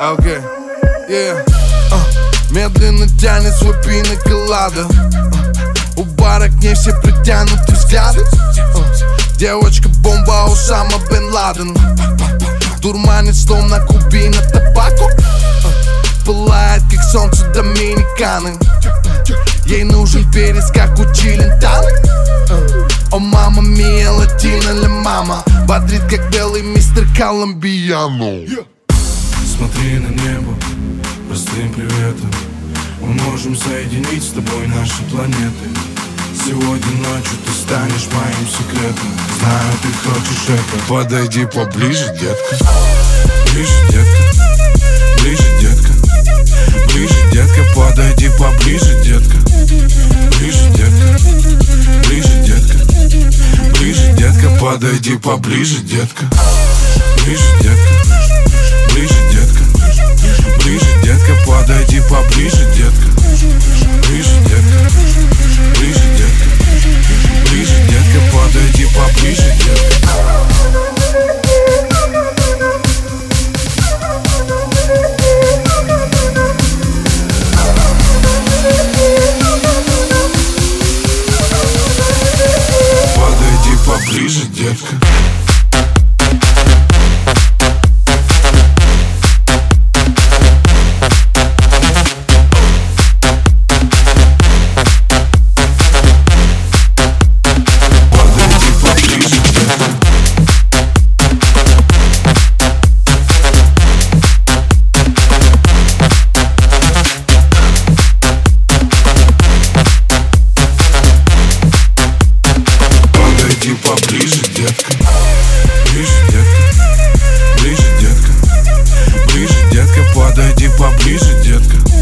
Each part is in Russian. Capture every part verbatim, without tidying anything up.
okay, yeah. uh, Медленно тянет свой пинаколада. uh, У бара к ней все притянуты взгляды. uh, Девочка-бомба Усама бен Ладен. Дурманит словно кубина табаку. uh, Пылает как солнце Доминиканы. Ей нужен перец, как у чилентаны. О, мама мия, латина ли мама, бодрит, как белый мистер Колумбиано. Смотри на небо простым приветом. Мы можем соединить с тобой наши планеты. Сегодня ночью ты станешь моим секретом. Знаю, ты хочешь это. Подойди поближе, детка. Ближе, детка. Ближе, детка. Ближе, детка. Подойди поближе, детка. Ближе, детка. Ближе, детка. Ближе, детка. Подойди поближе, детка. Ближе, детка. Ближе, детка. Ближе, детка. Подойди поближе, детка. Ближе, детка. Ближе, детка. Ближе, детка. Подойди поближе, детка. Ближе, детка. Ближе, детка. Ближе, детка. Ближе, детка. Ближе, детка. Подойди поближе, детка.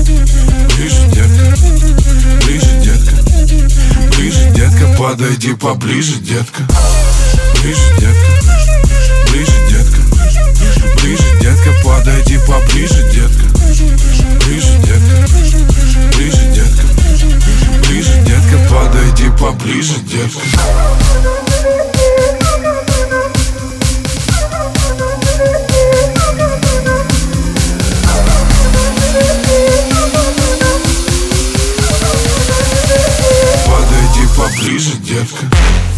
Ближе, детка. Ближе, детка. Ближе, детка. Подойди поближе, детка. Ближе, детка. Ближе, детка. Ближе, детка. Подойди поближе, детка. Ближе, детка. Ближе, детка. Ближе, детка. Подойди поближе, детка. Ближе, детка.